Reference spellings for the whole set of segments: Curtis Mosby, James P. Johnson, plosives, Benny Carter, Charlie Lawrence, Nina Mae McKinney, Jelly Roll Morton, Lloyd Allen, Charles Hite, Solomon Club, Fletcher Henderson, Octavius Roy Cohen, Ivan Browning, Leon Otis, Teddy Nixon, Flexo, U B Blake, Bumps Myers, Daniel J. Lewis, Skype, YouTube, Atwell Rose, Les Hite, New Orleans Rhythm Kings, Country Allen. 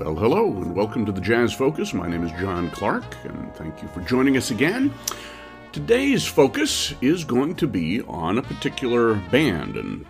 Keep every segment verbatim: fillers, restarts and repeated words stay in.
Well, hello, and welcome to the Jazz Focus. My name is John Clark, and thank you for joining us again. Today's focus is going to be on a particular band and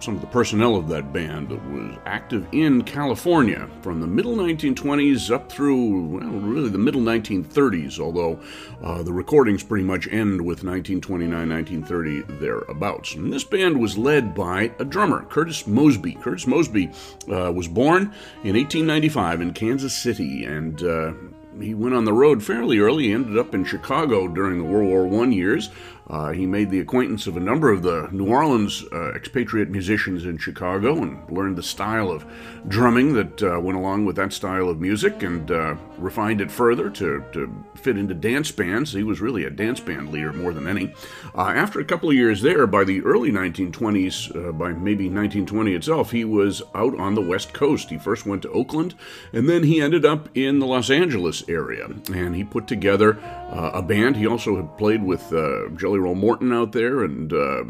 some of the personnel of that band that was active in California from the middle nineteen twenties up through, well, really the middle nineteen thirties, although uh, the recordings pretty much end with nineteen twenty-nine, nineteen thirty, thereabouts. And this band was led by a drummer, Curtis Mosby. Curtis Mosby uh, was born in eighteen ninety-five in Kansas City, and uh, he went on the road fairly early. He ended up in Chicago during the World War One years. Uh, he made the acquaintance of a number of the New Orleans uh, expatriate musicians in Chicago and learned the style of drumming that uh, went along with that style of music and uh, refined it further to, to fit into dance bands. He was really a dance band leader more than any. Uh, after a couple of years there, by the early nineteen twenties, uh, by maybe nineteen twenty itself, he was out on the West Coast. He first went to Oakland, and then he ended up in the Los Angeles area, and he put together uh, a band. He also had played with uh, Jelly Roll Morton out there and uh,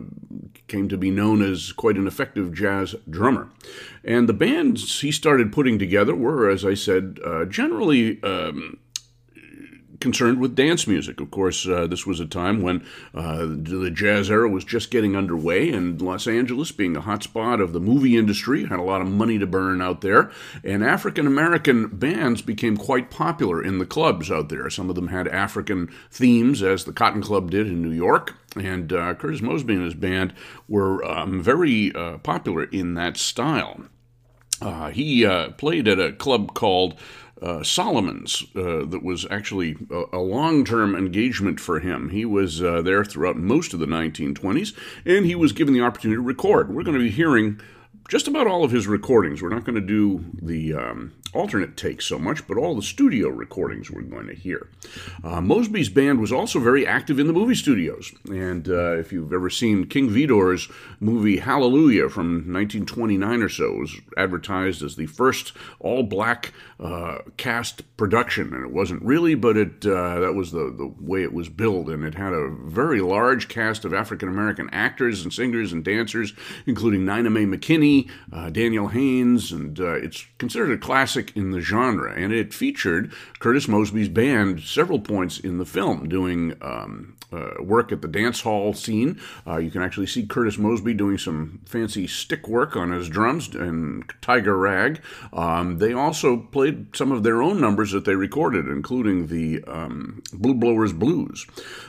came to be known as quite an effective jazz drummer. And the bands he started putting together were, as I said, uh, generally um, concerned with dance music. Of course, uh, this was a time when uh, the jazz era was just getting underway, and Los Angeles, being a hotspot of the movie industry, had a lot of money to burn out there, and African-American bands became quite popular in the clubs out there. Some of them had African themes, as the Cotton Club did in New York. And uh, Curtis Mosby and his band were um, very uh, popular in that style. Uh, he uh, played at a club called Uh, Solomon's, uh, that was actually a, a long-term engagement for him. He was uh, there throughout most of the nineteen twenties, and he was given the opportunity to record. We're going to be hearing just about all of his recordings. We're not going to do the um, alternate takes so much, but all the studio recordings we're going to hear. Uh, Mosby's band was also very active in the movie studios, and uh, if you've ever seen King Vidor's movie Hallelujah from nineteen twenty-nine or so, it was advertised as the first all-black uh, cast production, and it wasn't really, but it uh, that was the, the way it was billed, and it had a very large cast of African-American actors and singers and dancers, including Nina Mae McKinney, Uh, Daniel Haynes, and uh, it's considered a classic in the genre, and it featured Curtis Mosby's band several points in the film, doing um, uh, work at the dance hall scene. Uh, you can actually see Curtis Mosby doing some fancy stick work on his drums and tiger rag. Um, they also played some of their own numbers that they recorded, including the um, Blue Blowers Blues.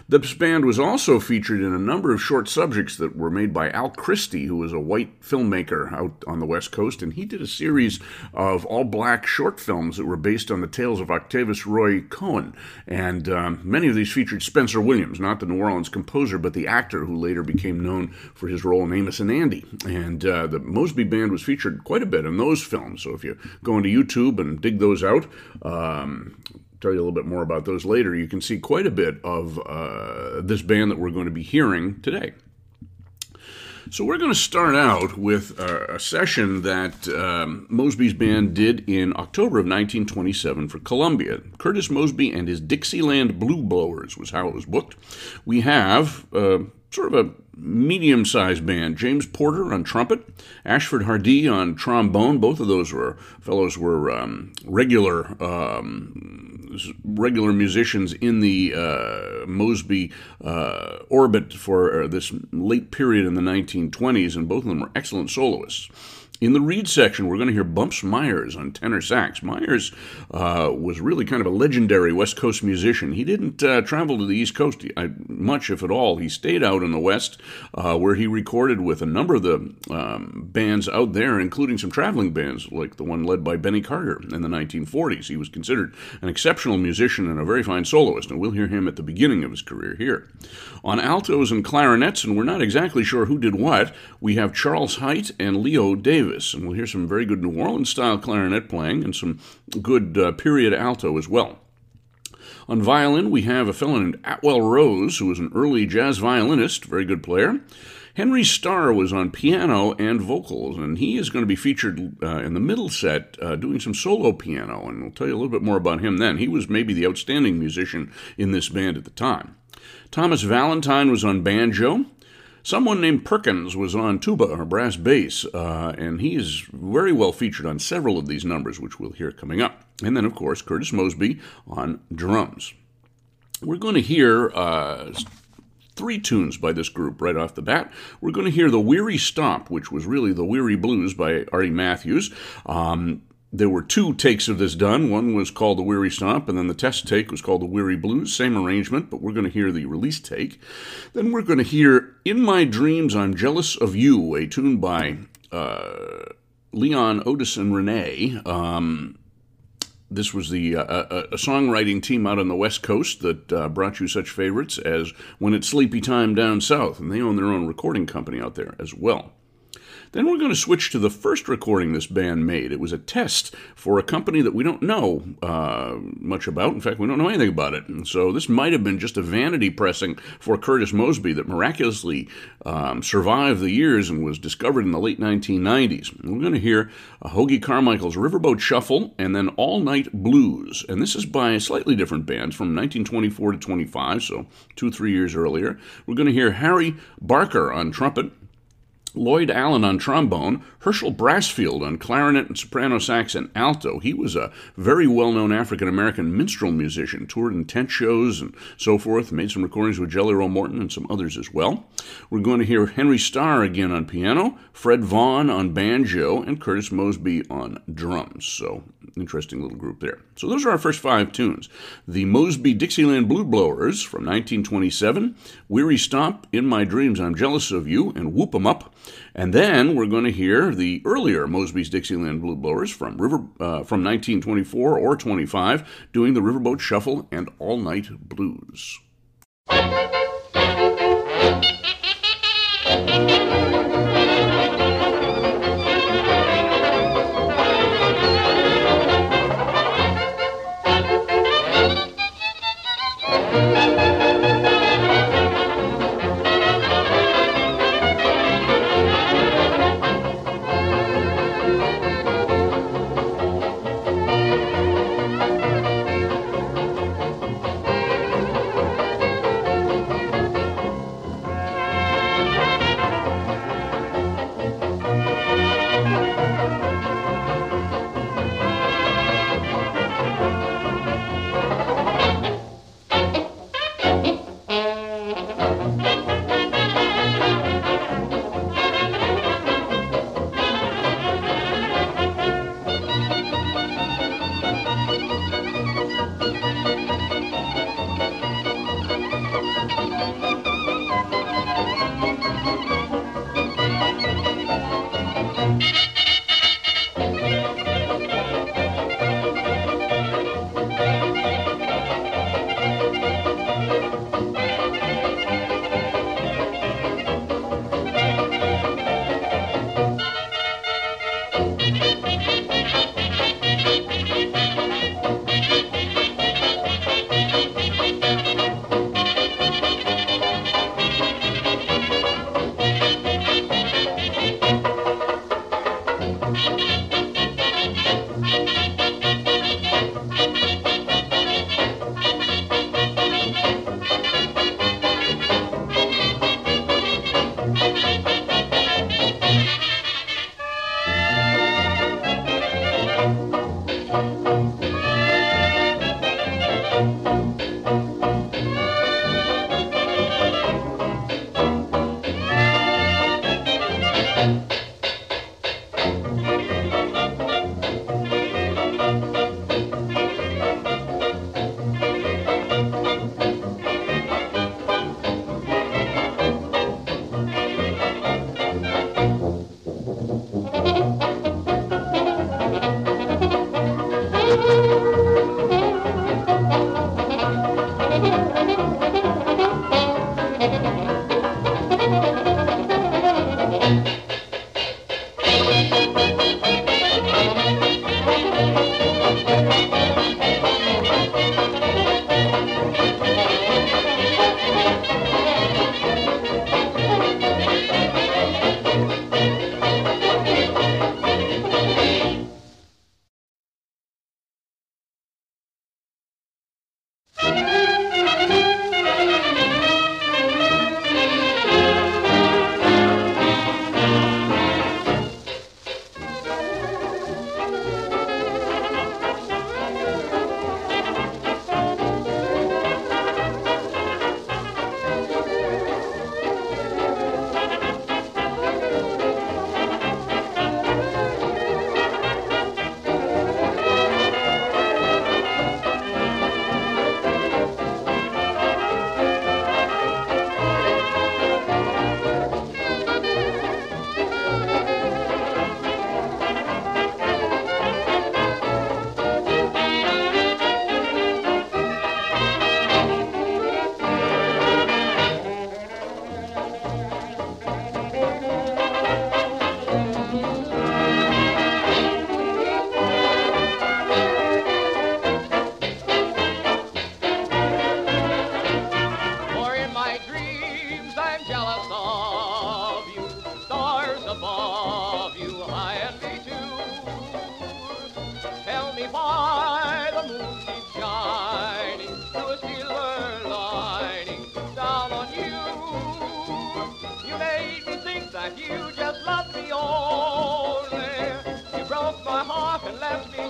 The band was also featured in a number of short subjects that were made by Al Christie, who was a white filmmaker out on the West Coast, and he did a series of all-black short films that were based on the tales of Octavius Roy Cohen, and um, many of these featured Spencer Williams, not the New Orleans composer, but the actor who later became known for his role in Amos and Andy, and uh, the Mosby Band was featured quite a bit in those films, so if you go into YouTube and dig those out, um... tell you a little bit more about those later, you can see quite a bit of uh, this band that we're going to be hearing today. So we're going to start out with a, a session that um, Mosby's band did in October of nineteen twenty-seven for Columbia. Curtis Mosby and his Dixieland Blue Blowers was how it was booked. We have uh, sort of a medium-sized band, James Porter on trumpet, Ashford Hardy on trombone. Both of those were fellows were um, regular um, regular musicians in the uh, Mosby uh, orbit for this late period in the nineteen twenties, and both of them were excellent soloists. In the reed section, we're going to hear Bumps Myers on tenor sax. Myers uh, was really kind of a legendary West Coast musician. He didn't uh, travel to the East Coast much, if at all. He stayed out in the West, uh, where he recorded with a number of the um, bands out there, including some traveling bands, like the one led by Benny Carter in the nineteen forties. He was considered an exceptional musician and a very fine soloist, and we'll hear him at the beginning of his career here. On altos and clarinets, and we're not exactly sure who did what, we have Charles Hite and Leo Davis. And we'll hear some very good New Orleans-style clarinet playing and some good uh, period alto as well. On violin, we have a fellow named Atwell Rose, who was an early jazz violinist, very good player. Henry Starr was on piano and vocals, and he is going to be featured uh, in the middle set uh, doing some solo piano, and we'll tell you a little bit more about him then. He was maybe the outstanding musician in this band at the time. Thomas Valentine was on banjo. Someone named Perkins was on tuba or brass bass, uh, and he is very well featured on several of these numbers, which we'll hear coming up. And then, of course, Curtis Mosby on drums. We're going to hear uh, three tunes by this group right off the bat. We're going to hear The Weary Stomp, which was really The Weary Blues by Artie Matthews. Um, there were two takes of this done. One was called The Weary Stomp, and then the test take was called The Weary Blues. Same arrangement, but we're going to hear the release take. Then we're going to hear In My Dreams, I'm Jealous of You, a tune by uh, Leon, Otis, and Renee. Um, this was the uh, a songwriting team out on the West Coast that uh, brought you such favorites as When It's Sleepy Time Down South, and they own their own recording company out there as well. Then we're going to switch to the first recording this band made. It was a test for a company that we don't know uh, much about. In fact, we don't know anything about it. And so this might have been just a vanity pressing for Curtis Mosby that miraculously um, survived the years and was discovered in the late nineteen nineties. And we're going to hear a Hoagy Carmichael's Riverboat Shuffle and then All Night Blues. And this is by a slightly different band from nineteen twenty-four to twenty-five, so two, three years earlier. We're going to hear Harry Barker on trumpet, Lloyd Allen on trombone, Herschel Brassfield on clarinet and soprano sax and alto. He was a very well-known African-American minstrel musician, toured in tent shows and so forth, made some recordings with Jelly Roll Morton and some others as well. We're going to hear Henry Starr again on piano, Fred Vaughn on banjo, and Curtis Mosby on drums. So, interesting little group there. So those are our first five tunes. The Mosby Dixieland Blue Blowers from nineteen twenty-seven, Weary Stomp, In My Dreams, I'm Jealous of You, and Whoop 'Em Up. And then we're going to hear the earlier Mosby's Dixieland Blue Blowers from River uh, from nineteen twenty-four or twenty-five, doing the Riverboat Shuffle and All Night Blues.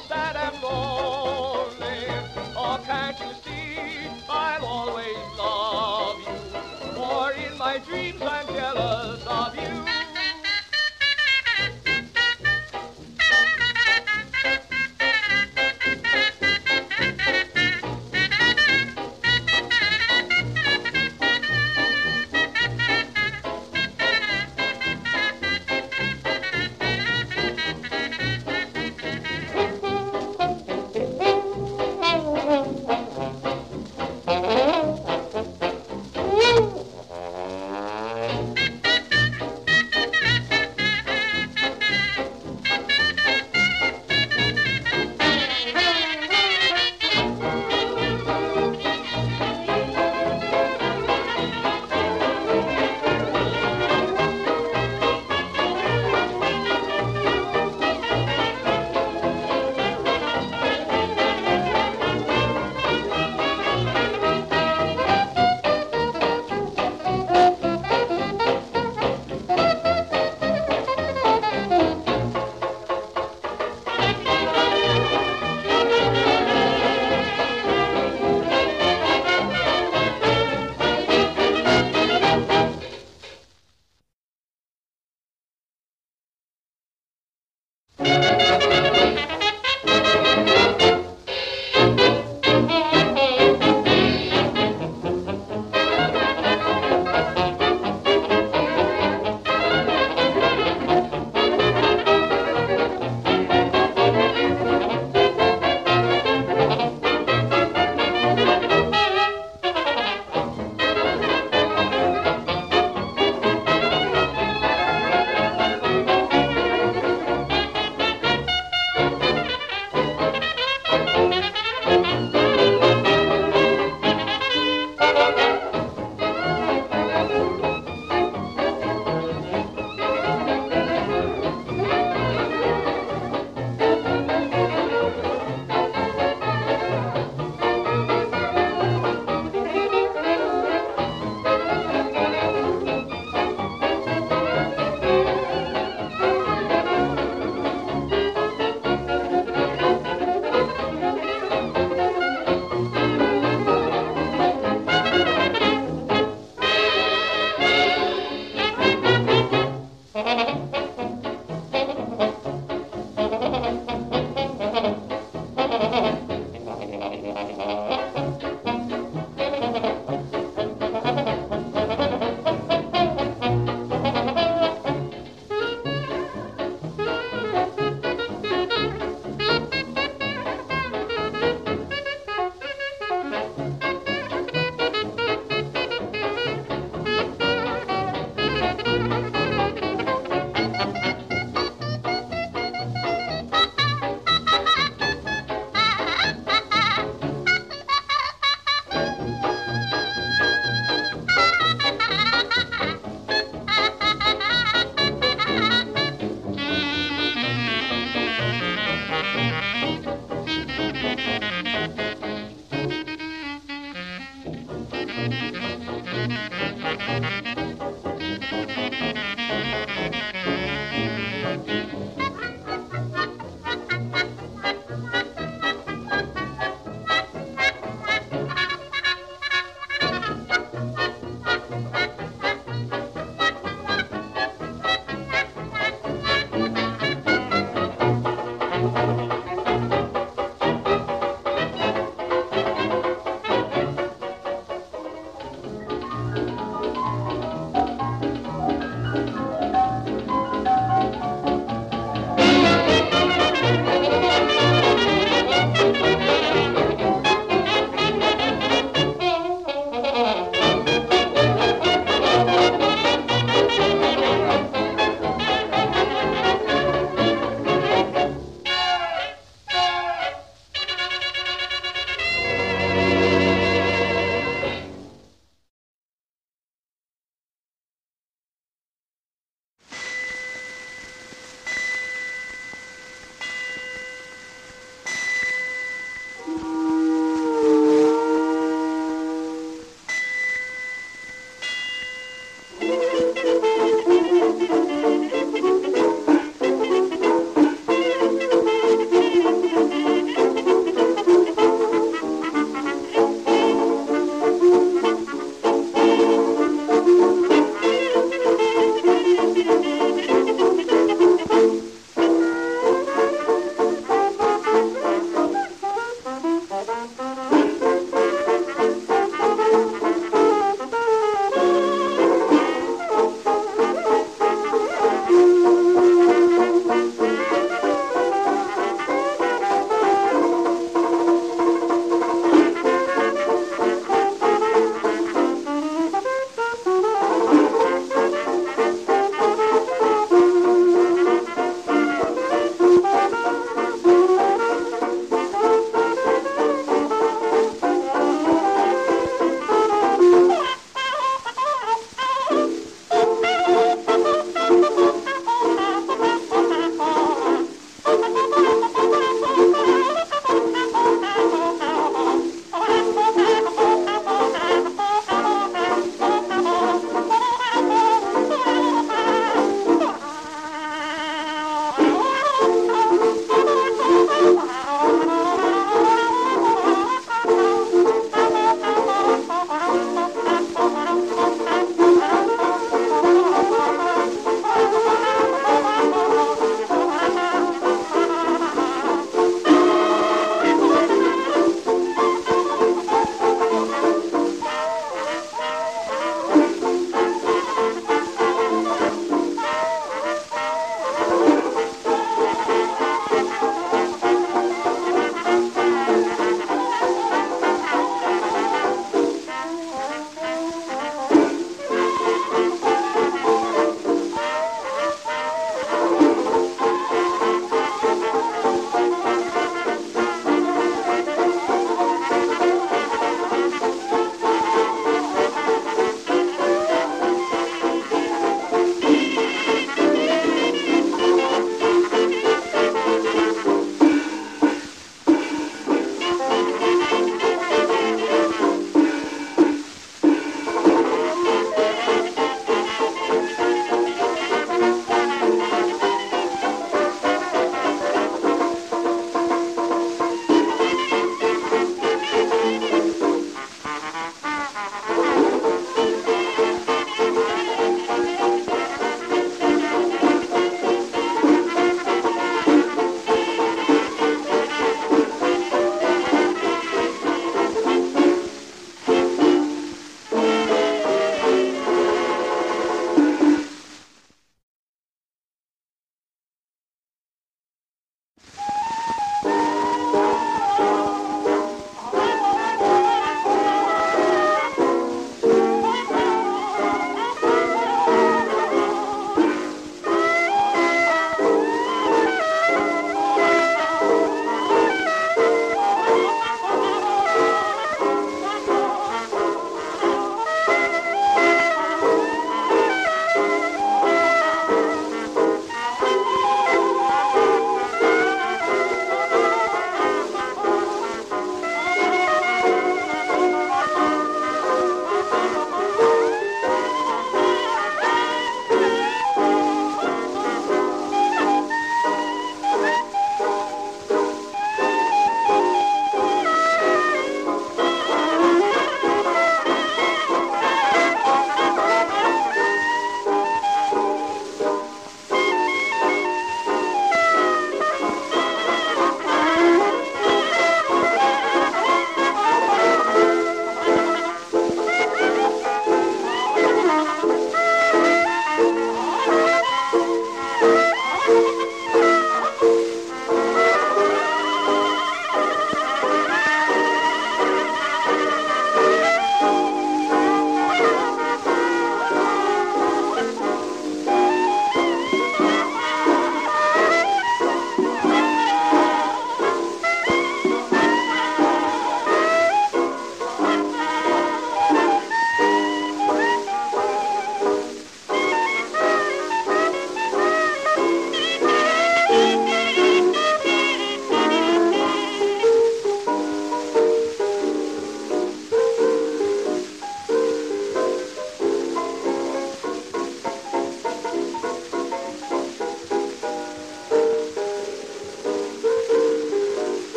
sad and lonely. Oh, can't you see, I'll always love you, for in my dreams I'm jealous of you.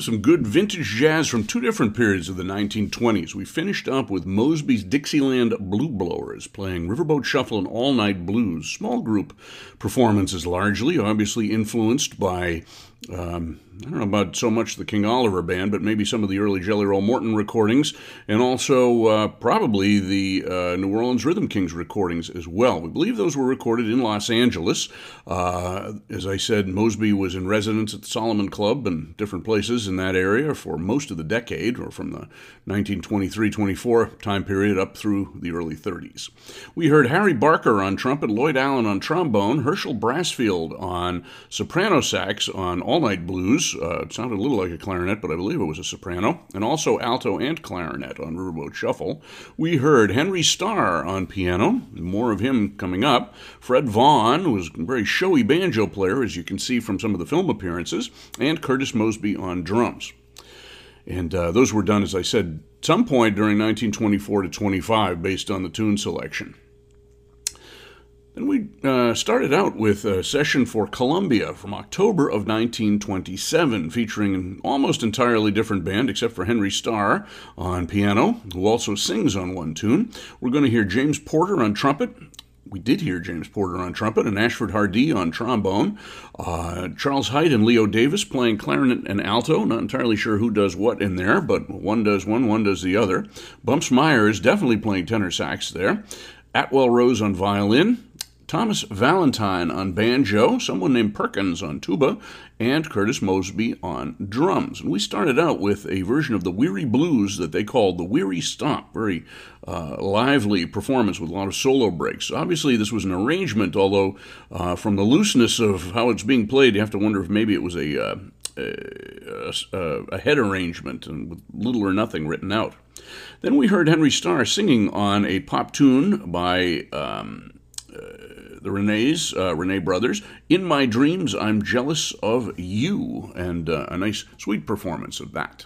Some good vintage jazz from two different periods of the nineteen twenties. We finished up with Mosby's Dixieland Blue Blowers playing Riverboat Shuffle and All Night Blues. Small group performances largely, obviously influenced by, um, I don't know about so much the King Oliver Band, but maybe some of the early Jelly Roll Morton recordings, and also uh, probably the uh, New Orleans Rhythm Kings recordings as well. We believe those were recorded in Los Angeles. Uh, as I said, Mosby was in residence at the Solomon Club and different places in that area for most of the decade, or from the nineteen twenty-three twenty-four time period up through the early thirties. We heard Harry Barker on trumpet, Lloyd Allen on trombone, Herschel Brassfield on soprano sax on All Night Blues. Uh, it sounded a little like a clarinet, but I believe it was a soprano, and also alto and clarinet on Riverboat Shuffle. We heard Henry Starr on piano, more of him coming up. Fred Vaughn was a very showy banjo player, as you can see from some of the film appearances, and Curtis Mosby on drums. And uh, those were done, as I said, some point during nineteen twenty-four to twenty-five, based on the tune selection. And we uh, started out with a session for Columbia from October of nineteen twenty-seven, featuring an almost entirely different band, except for Henry Starr on piano, who also sings on one tune. We're going to hear James Porter on trumpet. We did hear James Porter on trumpet and Ashford Hardy on trombone. Uh, Charles Hite and Leo Davis playing clarinet and alto. Not entirely sure who does what in there, but one does one, one does the other. Bumps Myers definitely playing tenor sax there. Atwell Rose on violin. Thomas Valentine on banjo, someone named Perkins on tuba, and Curtis Mosby on drums. And we started out with a version of the Weary Blues that they called the Weary Stomp. Very uh, lively performance with a lot of solo breaks. Obviously, this was an arrangement, although uh, from the looseness of how it's being played, you have to wonder if maybe it was a, uh, a, a head arrangement and with little or nothing written out. Then we heard Henry Starr singing on a pop tune by... Um, The Renee's, uh, Renee Brothers, In My Dreams, I'm Jealous of You, and uh, a nice, sweet performance of that.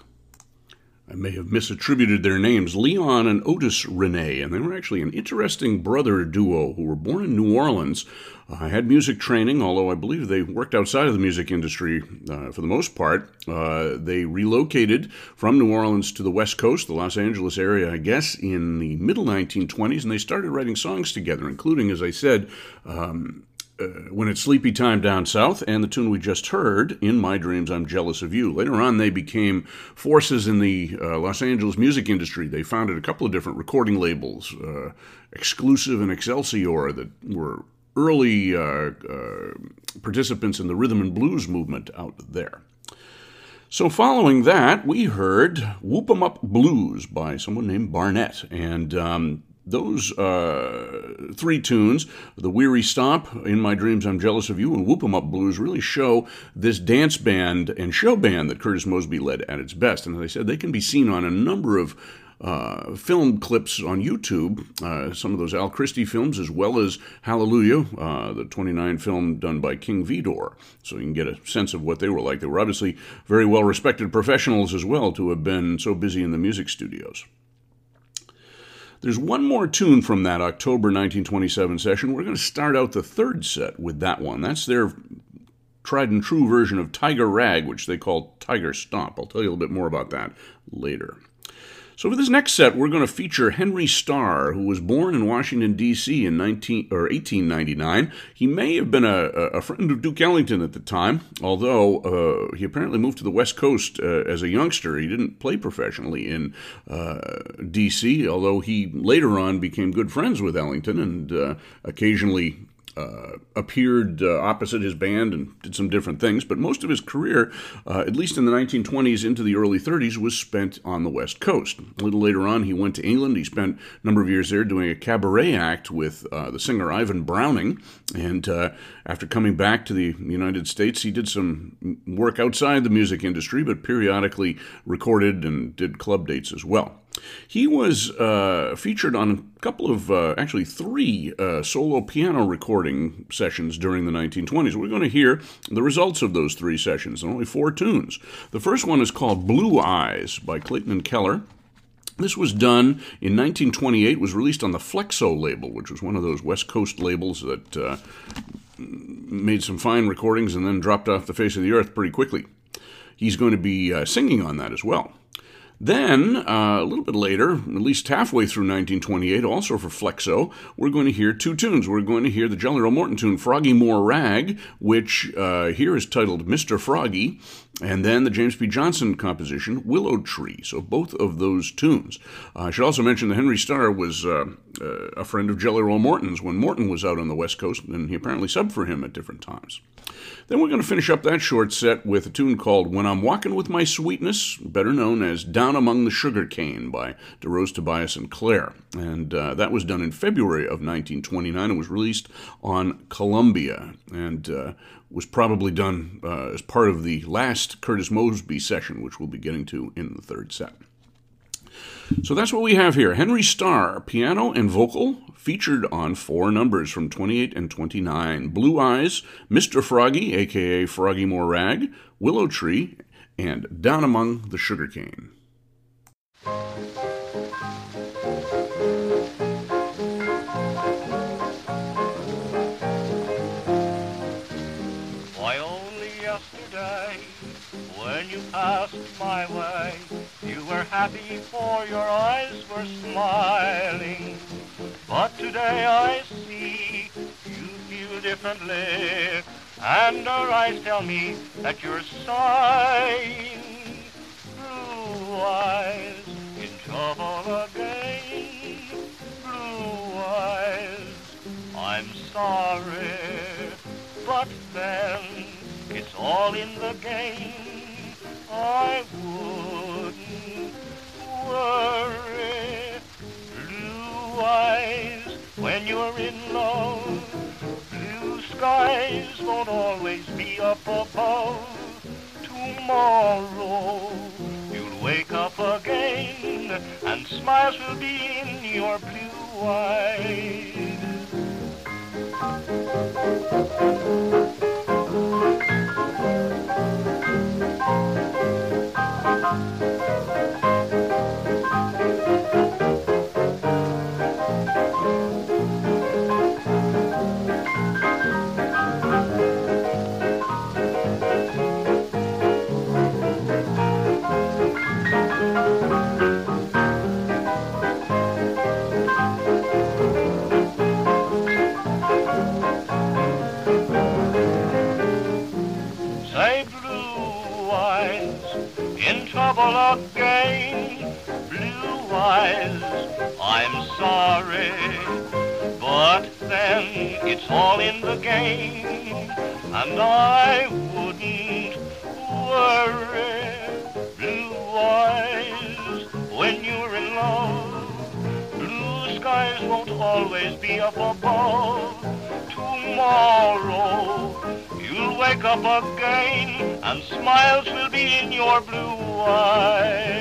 I may have misattributed their names, Leon and Otis Renee, and they were actually an interesting brother duo who were born in New Orleans. I uh, had music training, although I believe they worked outside of the music industry uh, for the most part. Uh, they relocated from New Orleans to the West Coast, the Los Angeles area, I guess, in the middle nineteen twenties, and they started writing songs together, including, as I said, um, Uh, When It's Sleepy Time Down South, and the tune we just heard, In My Dreams, I'm Jealous of You. Later on, they became forces in the uh, Los Angeles music industry. They founded a couple of different recording labels, uh, Exclusive and Excelsior, that were early uh, uh, participants in the rhythm and blues movement out there. So following that, we heard Whoop 'Em Up Blues by someone named Barnett, and... Um, Those uh, three tunes, The Weary Stomp, In My Dreams, I'm Jealous of You, and Whoop 'Em Up Blues, really show this dance band and show band that Curtis Mosby led at its best. And as I said, they can be seen on a number of uh, film clips on YouTube, uh, some of those Al Christie films, as well as Hallelujah, uh, the twenty-nine film done by King Vidor. So you can get a sense of what they were like. They were obviously very well-respected professionals as well to have been so busy in the music studios. There's one more tune from that October nineteen twenty-seven session. We're going to start out the third set with that one. That's their tried and true version of Tiger Rag, which they call Tiger Stomp. I'll tell you a little bit more about that later. So for this next set, we're going to feature Henry Starr, who was born in Washington, D C in nineteen, or eighteen ninety-nine. He may have been a, a friend of Duke Ellington at the time, although uh, he apparently moved to the West Coast uh, as a youngster. He didn't play professionally in uh, D C, although he later on became good friends with Ellington and uh, occasionally Uh, appeared uh, opposite his band and did some different things, but most of his career, uh, at least in the nineteen twenties into the early thirties, was spent on the West Coast. A little later on, he went to England. He spent a number of years there doing a cabaret act with uh, the singer Ivan Browning, and uh, after coming back to the United States, he did some work outside the music industry, but periodically recorded and did club dates as well. He was uh, featured on a couple of, uh, actually three, uh, solo piano recording sessions during the nineteen twenties. We're going to hear the results of those three sessions. There are only four tunes. The first one is called Blue Eyes by Clayton and Keller. This was done in nineteen twenty-eight, was released on the Flexo label, which was one of those West Coast labels that uh, made some fine recordings and then dropped off the face of the earth pretty quickly. he's going to be uh, singing on that as well. Then, uh, a little bit later, at least halfway through nineteen twenty-eight, also for Flexo, we're going to hear two tunes. We're going to hear the Jelly Roll Morton tune, Froggy More Rag, which uh, here is titled Mister Froggy, and then the James P. Johnson composition, Willow Tree. So both of those tunes. Uh, I should also mention that Henry Starr was uh, uh, a friend of Jelly Roll Morton's when Morton was out on the West Coast, and he apparently subbed for him at different times. Then we're going to finish up that short set with a tune called When I'm Walking With My Sweetness, better known as Down Among the Sugar Cane by DeRose, Tobias, and Clare. And uh, that was done in February of nineteen twenty-nine. It was released on Columbia and uh, was probably done uh, as part of the last Curtis Mosby session, which we'll be getting to in the third set. So that's what we have here. Henry Starr, piano and vocal, featured on four numbers from twenty-eight and twenty-nine. Blue Eyes, Mister Froggy, a k a. Froggy More Rag, Willow Tree, and Down Among the Sugar Cane. Why, only yesterday, when you passed my way, you were happy for your eyes were smiling. But today I see you feel differently, and our eyes tell me that you're sighing. Blue eyes, in trouble again. Blue eyes, I'm sorry, but then it's all in the game. I wouldn't worry. Blue eyes, when you're in love, blue skies won't always be up above. Tomorrow you'll wake up again, and smiles will be in your blue eyes. Again, blue eyes, I'm sorry, but then it's all in the game, and I wouldn't worry. Blue eyes, when you're in love, blue skies won't always be up above. Tomorrow you'll wake up again, and smiles will be in your blue eyes.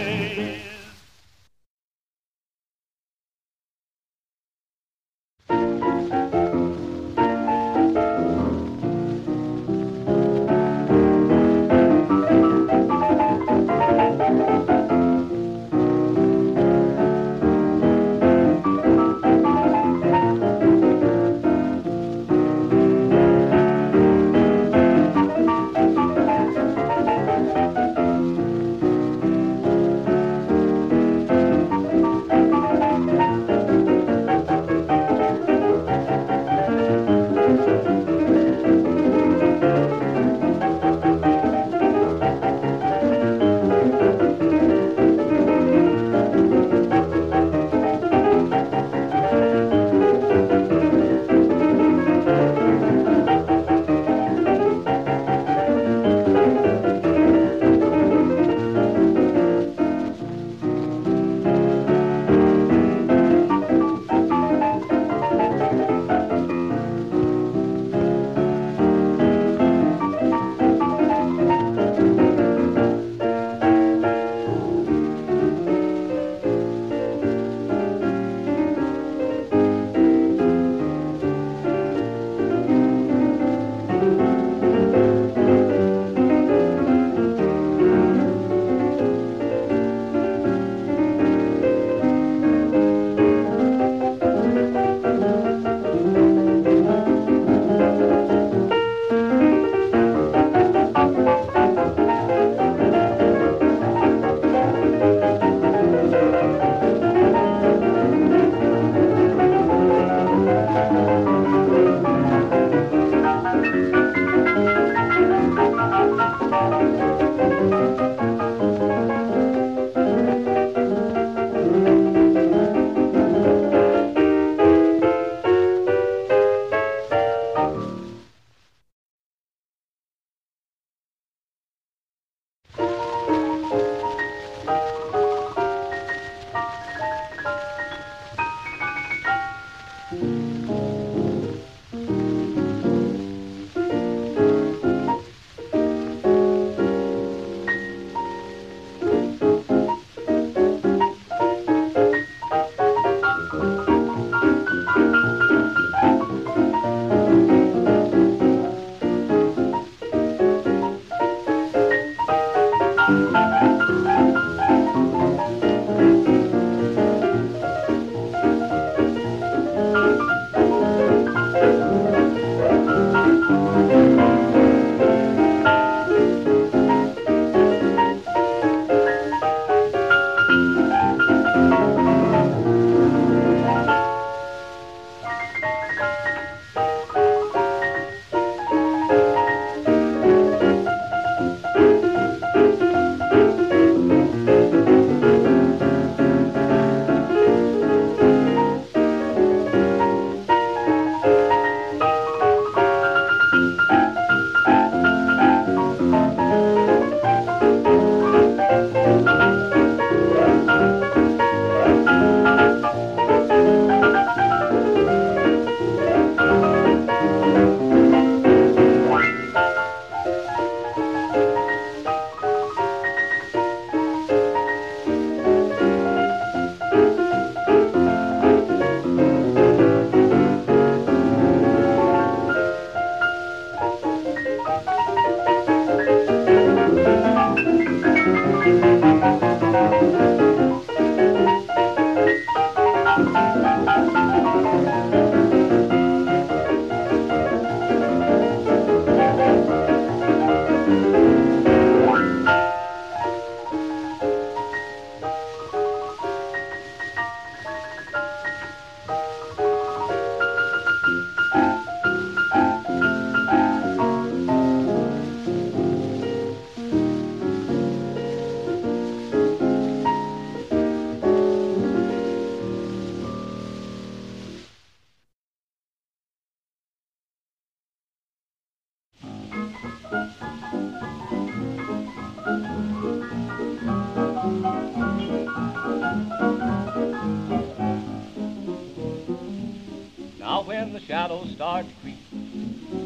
shadows start to creep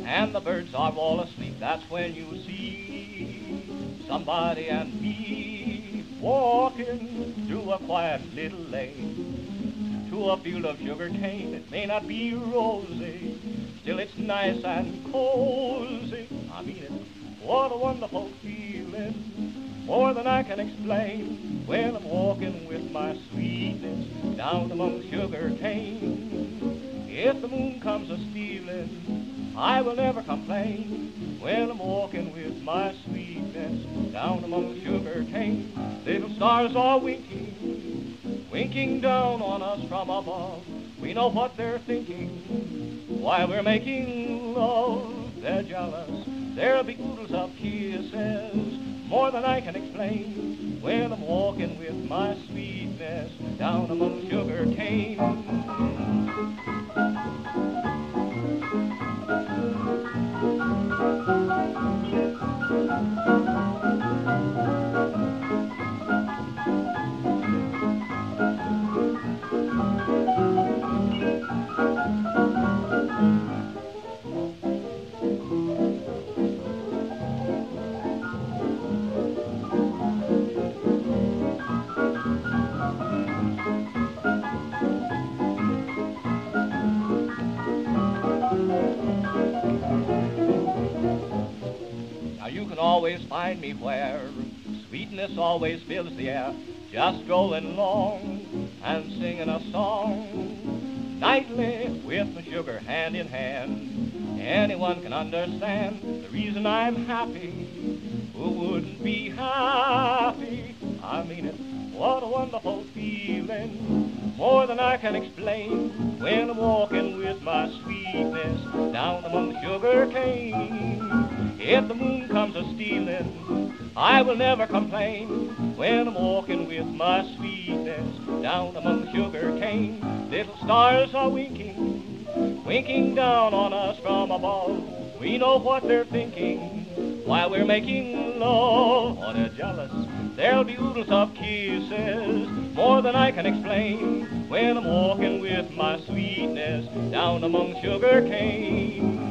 and the birds are all asleep, that's when you see somebody and me walking through a quiet little lane to a field of sugar cane. It may not be rosy, still it's nice and cozy. I mean it, what a wonderful feeling, more than I can explain, when I'm walking with my sweetness down among sugar cane. If the moon comes a-stealing, I will never complain, when I'm walking with my sweetness down among sugar cane. Little stars are winking, winking down on us from above. We know what they're thinking while we're making love. They're jealous, there'll be oodles of kisses, more than I can explain, when I'm walking with my sweetness down among sugar cane. Always find me where sweetness always fills the air, just rolling along and singing a song nightly with my sugar hand in hand. Anyone can understand the reason I'm happy. Who wouldn't be happy? I mean it, what a wonderful feeling, more than I can explain, when I'm walking with my sweetness down among the sugar cane. If the moon comes a-stealing, I will never complain, when I'm walking with my sweetness down among the sugar cane. Little stars are winking, winking down on us from above. We know what they're thinking while we're making love. Oh, they're jealous, there'll be oodles of kisses, more than I can explain, when I'm walking with my sweetness down among sugar cane.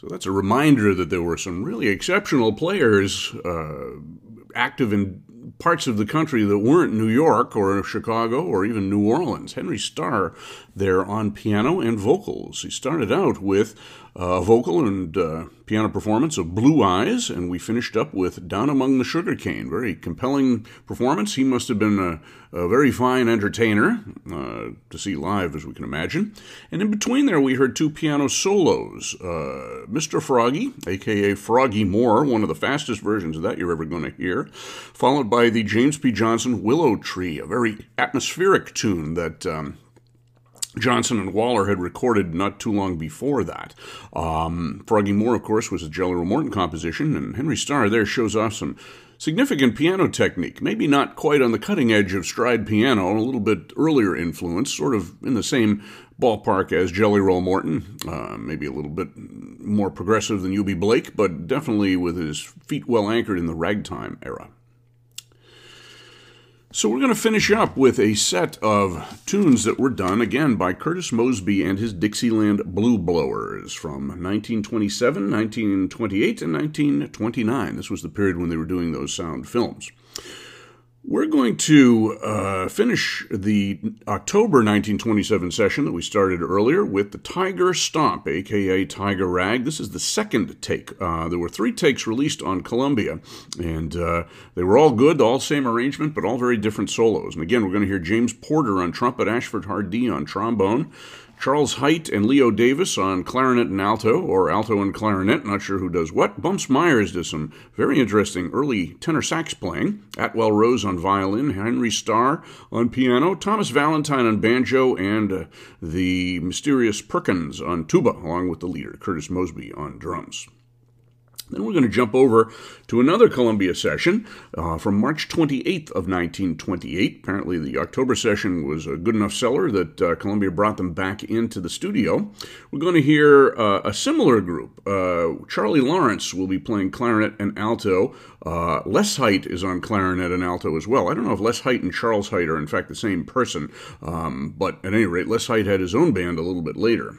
So that's a reminder that there were some really exceptional players uh, active in parts of the country that weren't New York or Chicago or even New Orleans. Henry Starr there on piano and vocals. He started out with a uh, vocal and uh, piano performance of Blue Eyes, and we finished up with Down Among the Sugar Cane. Very compelling performance. He must have been a, a very fine entertainer uh, to see live, as we can imagine. And in between there, we heard two piano solos. Uh, Mister Froggy, a k a. Froggy Moore, one of the fastest versions of that you're ever going to hear, followed by the James P. Johnson Willow Tree, a very atmospheric tune that Um, Johnson and Waller had recorded not too long before that. Um, Froggy Moore, of course, was a Jelly Roll Morton composition, and Henry Starr there shows off some significant piano technique, maybe not quite on the cutting edge of stride piano, a little bit earlier influence, sort of in the same ballpark as Jelly Roll Morton, uh, maybe a little bit more progressive than U B Blake, but definitely with his feet well anchored in the ragtime era. So we're going to finish up with a set of tunes that were done, again, by Curtis Mosby and his Dixieland Blue Blowers from nineteen twenty-seven, nineteen twenty-eight, and nineteen twenty-nine. This was the period when they were doing those sound films. We're going to uh, finish the October nineteen twenty-seven session that we started earlier with the Tiger Stomp, a k a. Tiger Rag. This is the second take. Uh, there were three takes released on Columbia, and uh, they were all good, all same arrangement, but all very different solos. And again, we're going to hear James Porter on trumpet, Ashford Hardy on trombone, Charles Hite and Leo Davis on clarinet and alto, or alto and clarinet, not sure who does what. Bumps Myers does some very interesting early tenor sax playing. Atwell Rose on violin, Henry Starr on piano, Thomas Valentine on banjo, and uh, the mysterious Perkins on tuba, along with the leader, Curtis Mosby, on drums. Then we're going to jump over to another Columbia session uh, from March twenty-eighth of nineteen twenty-eight. Apparently the October session was a good enough seller that uh, Columbia brought them back into the studio. We're going to hear uh, a similar group. Uh, Charlie Lawrence will be playing clarinet and alto. Uh, Les Hite is on clarinet and alto as well. I don't know if Les Hite and Charles Hite are in fact the same person, um, but at any rate, Les Hite had his own band a little bit later.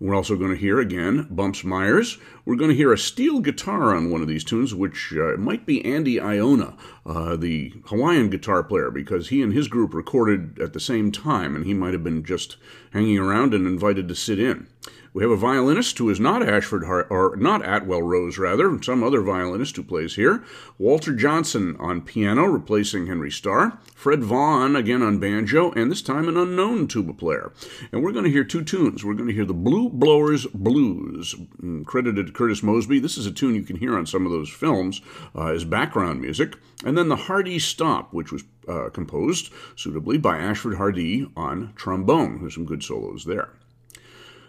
We're also going to hear, again, Bumps Myers. We're going to hear a steel guitar on one of these tunes, which uh, might be Andy Iona, uh, the Hawaiian guitar player, because he and his group recorded at the same time, and he might have been just hanging around and invited to sit in. We have a violinist who is not Ashford Har- or not Atwell Rose, rather, some other violinist who plays here. Walter Johnson on piano, replacing Henry Starr. Fred Vaughn, again on banjo, and this time an unknown tuba player. And we're going to hear two tunes. We're going to hear the Blue Blowers Blues, credited to Curtis Mosby. This is a tune you can hear on some of those films uh, as background music. And then the Hardy Stop, which was uh, composed suitably by Ashford Hardy on trombone. There's some good solos there.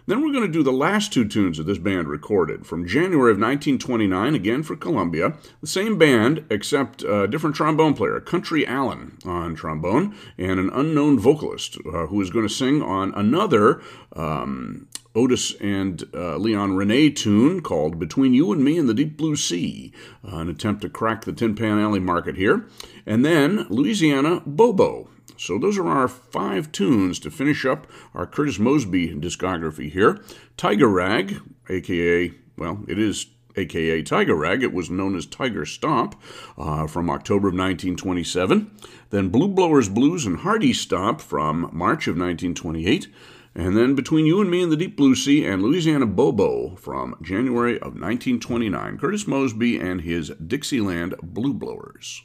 Then we're going to do the last two tunes that this band recorded from January of nineteen twenty-nine, again for Columbia. The same band, except a different trombone player, Country Allen on trombone, and an unknown vocalist uh, who is going to sing on another um, Otis and uh, Leon Renee tune called Between You and Me and the Deep Blue Sea, uh, an attempt to crack the Tin Pan Alley market here. And then Louisiana Bobo. So those are our five tunes to finish up our Curtis Mosby discography here. Tiger Rag, a k a, well, it is a k a. Tiger Rag. It was known as Tiger Stomp uh, from October of nineteen twenty-seven. Then Blue Blowers Blues and Hardy Stomp from March of nineteen twenty-eight. And then Between You and Me and the Deep Blue Sea and Louisiana Bobo from January of nineteen twenty-nine. Curtis Mosby and his Dixieland Blue Blowers.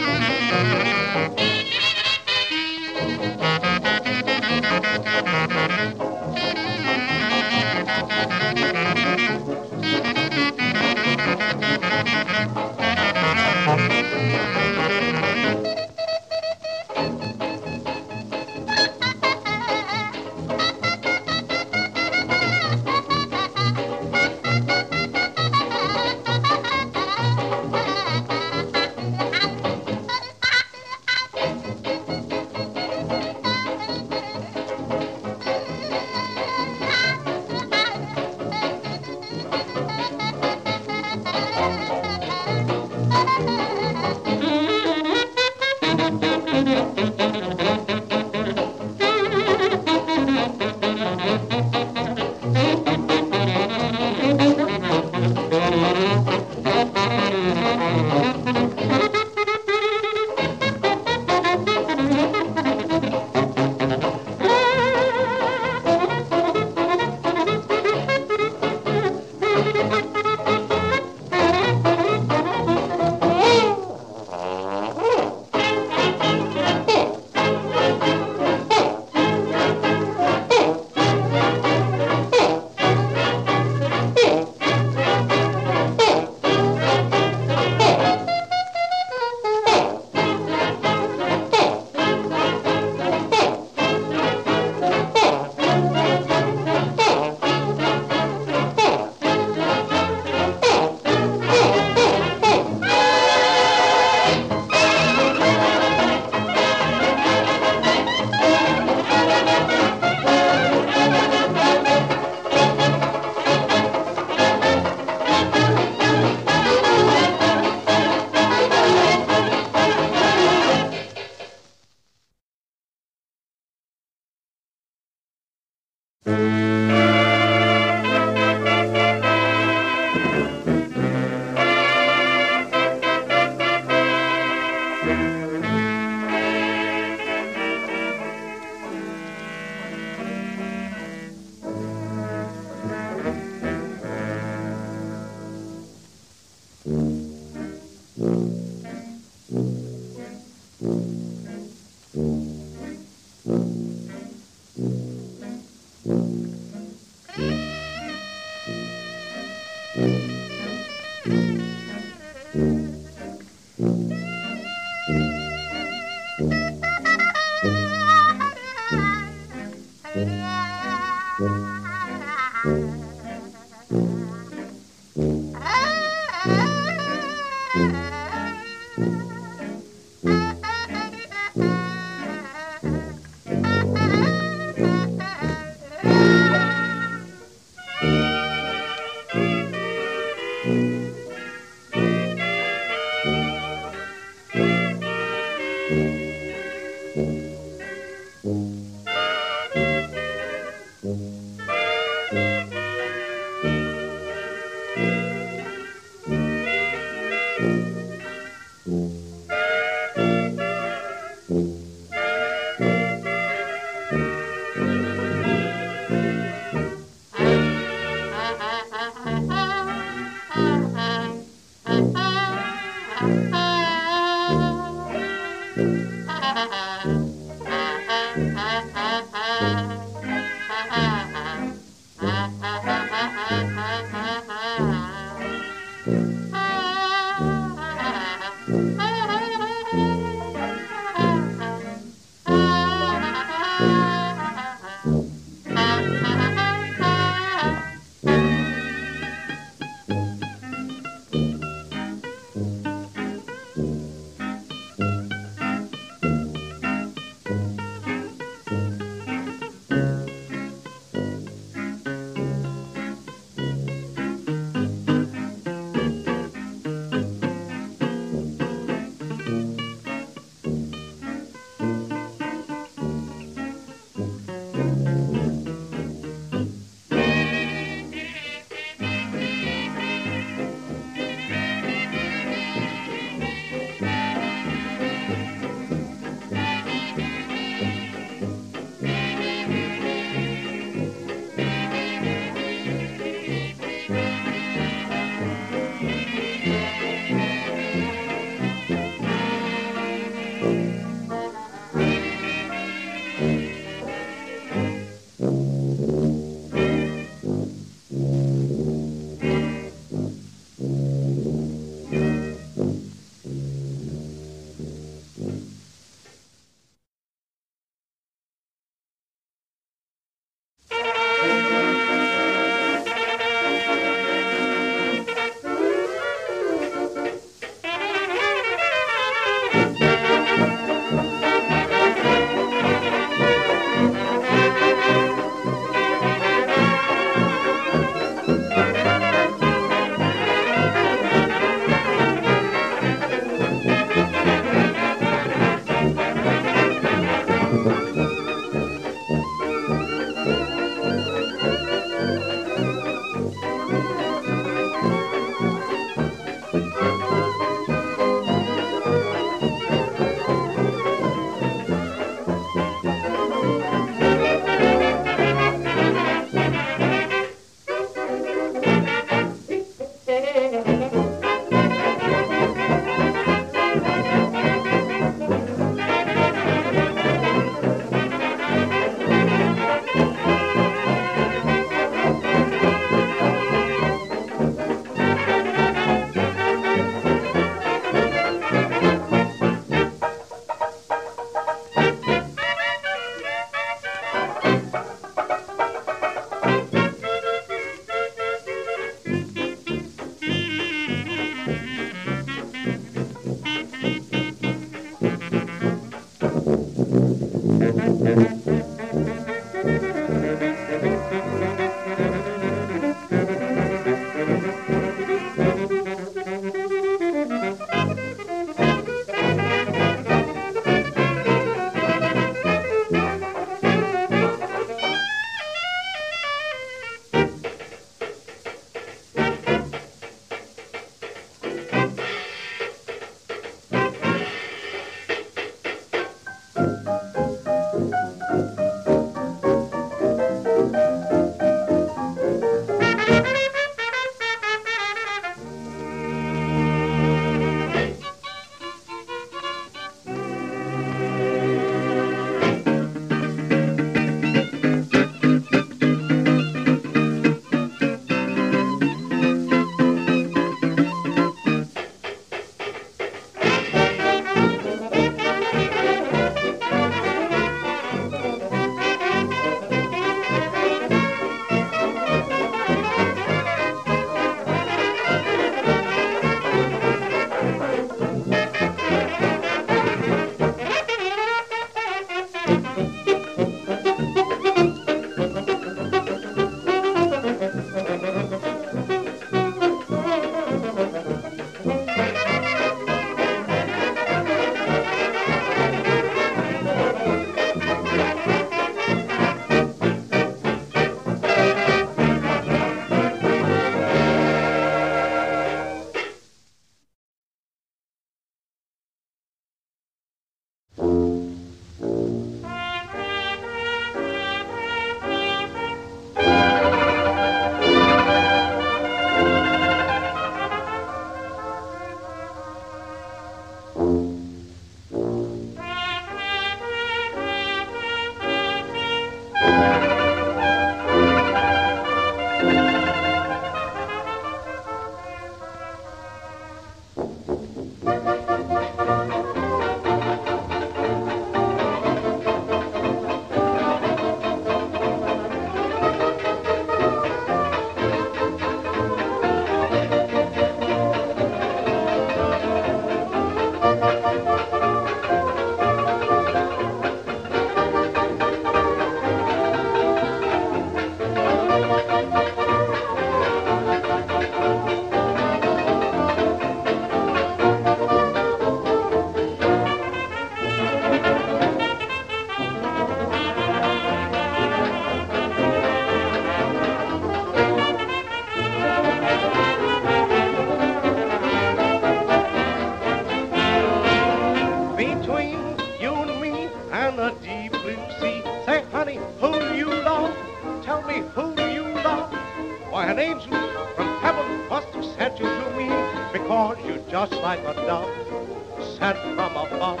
just like a dove sent from above.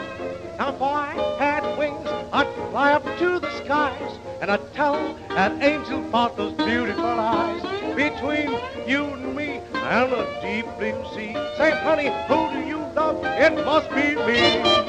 Now if I had wings, I'd fly up to the skies, and I'd tell an angel about those beautiful eyes between you and me and a deep blue sea. Say, honey, who do you love? It must be me.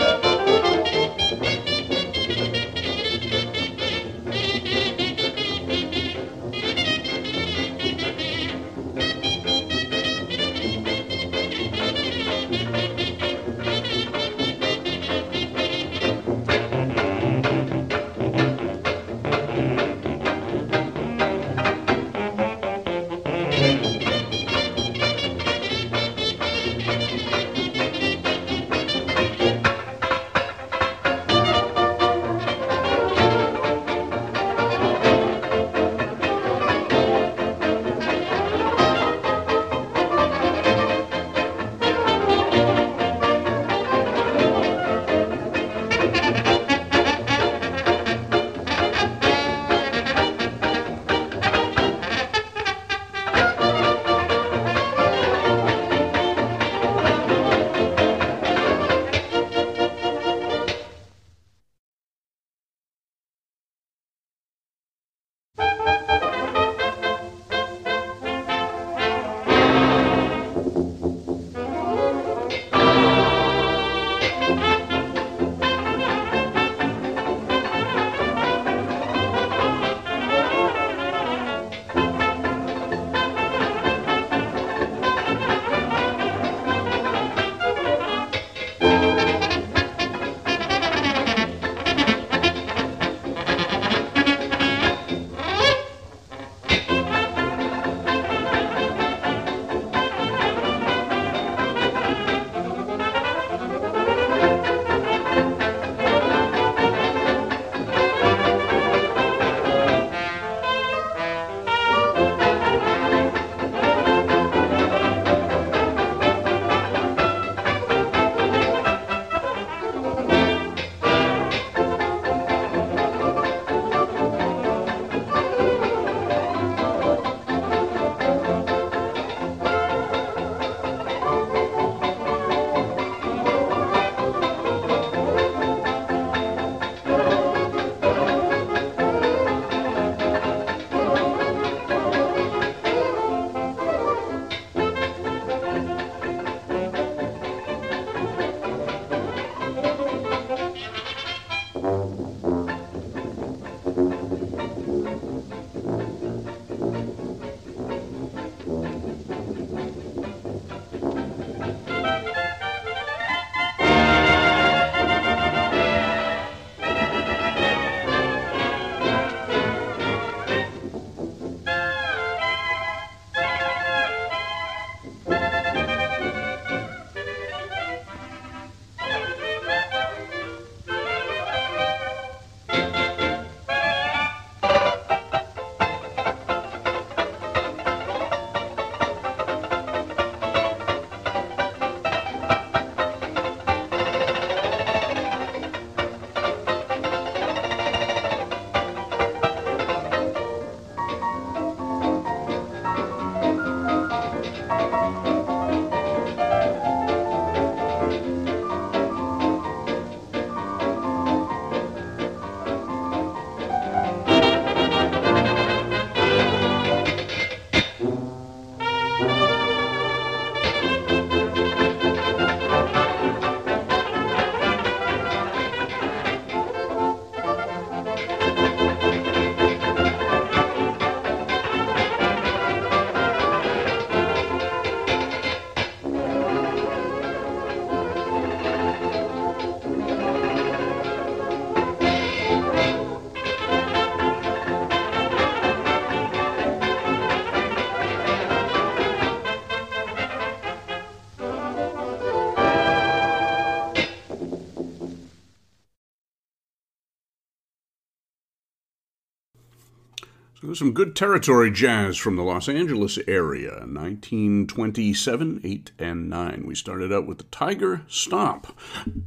Some good territory jazz from the Los Angeles area, nineteen twenty-seven, eight and nine. We started out with the Tiger Stomp,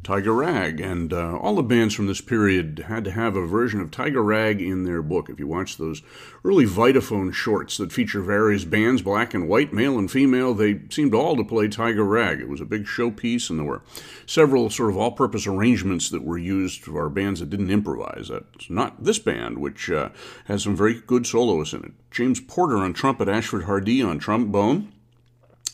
Tiger Rag, and uh, all the bands from this period had to have a version of Tiger Rag in their book. If you watch those early Vitaphone shorts that feature various bands, black and white, male and female, they seemed all to play Tiger Rag. It was a big showpiece, and there were several sort of all-purpose arrangements that were used for bands that didn't improvise. That's not this band, which uh, has some very good soloists in it. James Porter on trumpet, Ashford Hardy on trombone,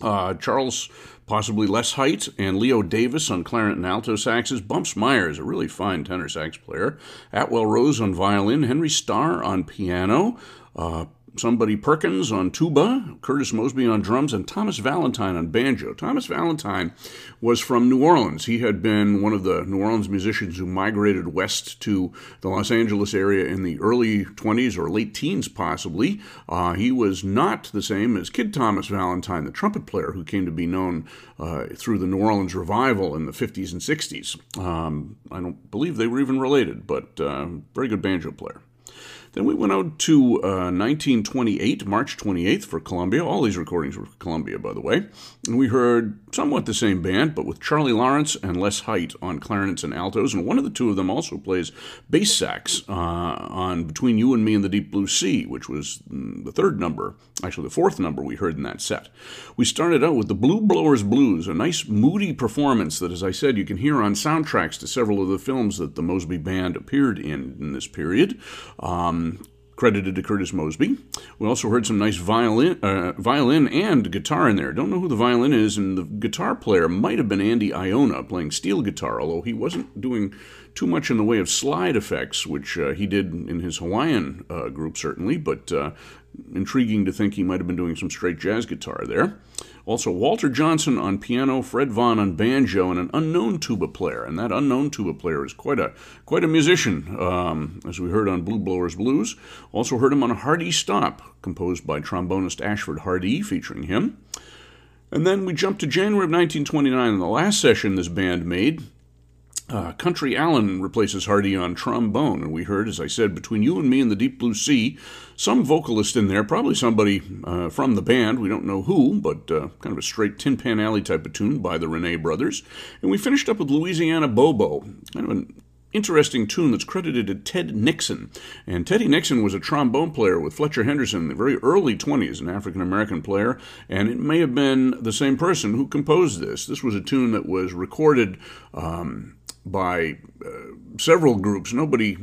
uh, Charles possibly Les Hite, and Leo Davis on clarinet and alto saxes, Bumps Myers, a really fine tenor sax player, Atwell Rose on violin, Henry Starr on piano, uh, somebody Perkins on tuba, Curtis Mosby on drums, and Thomas Valentine on banjo. Thomas Valentine was from New Orleans. He had been one of the New Orleans musicians who migrated west to the Los Angeles area in the early twenties or late teens, possibly. Uh, he was not the same as Kid Thomas Valentine, the trumpet player who came to be known uh, through the New Orleans revival in the fifties and sixties. Um, I don't believe they were even related, but uh, very good banjo player. Then we went out to uh, nineteen twenty-eight, March twenty-eighth, for Columbia. All these recordings were for Columbia, by the way. And we heard somewhat the same band, but with Charlie Lawrence and Les Hite on clarinets and altos. And one of the two of them also plays bass sax uh, on Between You and Me and the Deep Blue Sea, which was the third number, actually the fourth number we heard in that set. We started out with the Blue Blowers Blues, a nice moody performance that, as I said, you can hear on soundtracks to several of the films that the Mosby Band appeared in in this period. Um, credited to Curtis Mosby. We also heard some nice violin uh, violin and guitar in there. Don't know who the violin is, and the guitar player might have been Andy Iona playing steel guitar, although he wasn't doing too much in the way of slide effects, which uh, he did in his Hawaiian uh, group, certainly, but uh, intriguing to think he might have been doing some straight jazz guitar there. Also, Walter Johnson on piano, Fred Vaughn on banjo, and an unknown tuba player. And that unknown tuba player is quite a quite a musician, um, as we heard on Blue Blowers Blues. Also heard him on Hardy Stomp, composed by trombonist Ashford Hardy, featuring him. And then we jumped to January of nineteen twenty-nine, and the last session this band made. Uh, Country Allen replaces Hardy on trombone, and we heard, as I said, Between You and Me and the Deep Blue Sea, some vocalist in there, probably somebody uh, from the band, we don't know who, but uh, kind of a straight Tin Pan Alley type of tune by the Renee brothers. And we finished up with Louisiana Bobo, kind of an interesting tune that's credited to Ted Nixon. And Teddy Nixon was a trombone player with Fletcher Henderson in the very early twenties, an African-American player, and it may have been the same person who composed this. This was a tune that was recorded um, by uh, several groups, nobody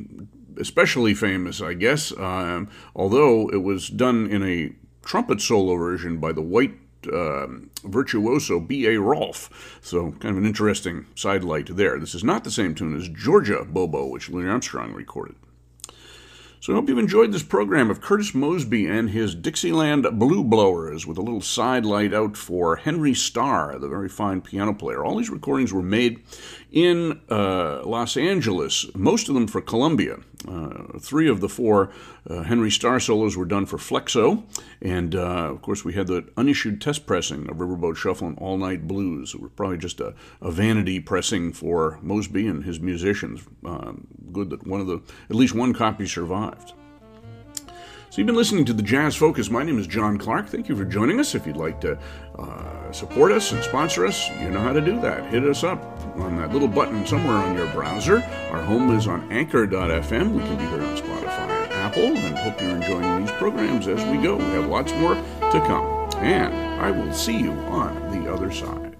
especially famous, I guess, um, although it was done in a trumpet solo version by the white uh, virtuoso B A Rolfe, so kind of an interesting sidelight there. This is not the same tune as Georgia Bobo, which Louis Armstrong recorded. So I hope you've enjoyed this program of Curtis Mosby and his Dixieland Blue Blowers, with a little sidelight out for Henry Starr, the very fine piano player. All these recordings were made in uh, Los Angeles, most of them for Columbia. Uh, three of the four uh, Henry Starr solos were done for Flexo, and uh, of course we had the unissued test pressing of Riverboat Shuffle and All Night Blues. It was probably just a, a vanity pressing for Mosby and his musicians. Um, good that one of the at least one copy survived. So you've been listening to The Jazz Focus. My name is John Clark. Thank you for joining us. If you'd like to uh, support us and sponsor us, you know how to do that. Hit us up on that little button somewhere on your browser. Our home is on anchor dot f m. We can be heard on Spotify and Apple, and hope you're enjoying these programs as we go. We have lots more to come, and I will see you on the other side.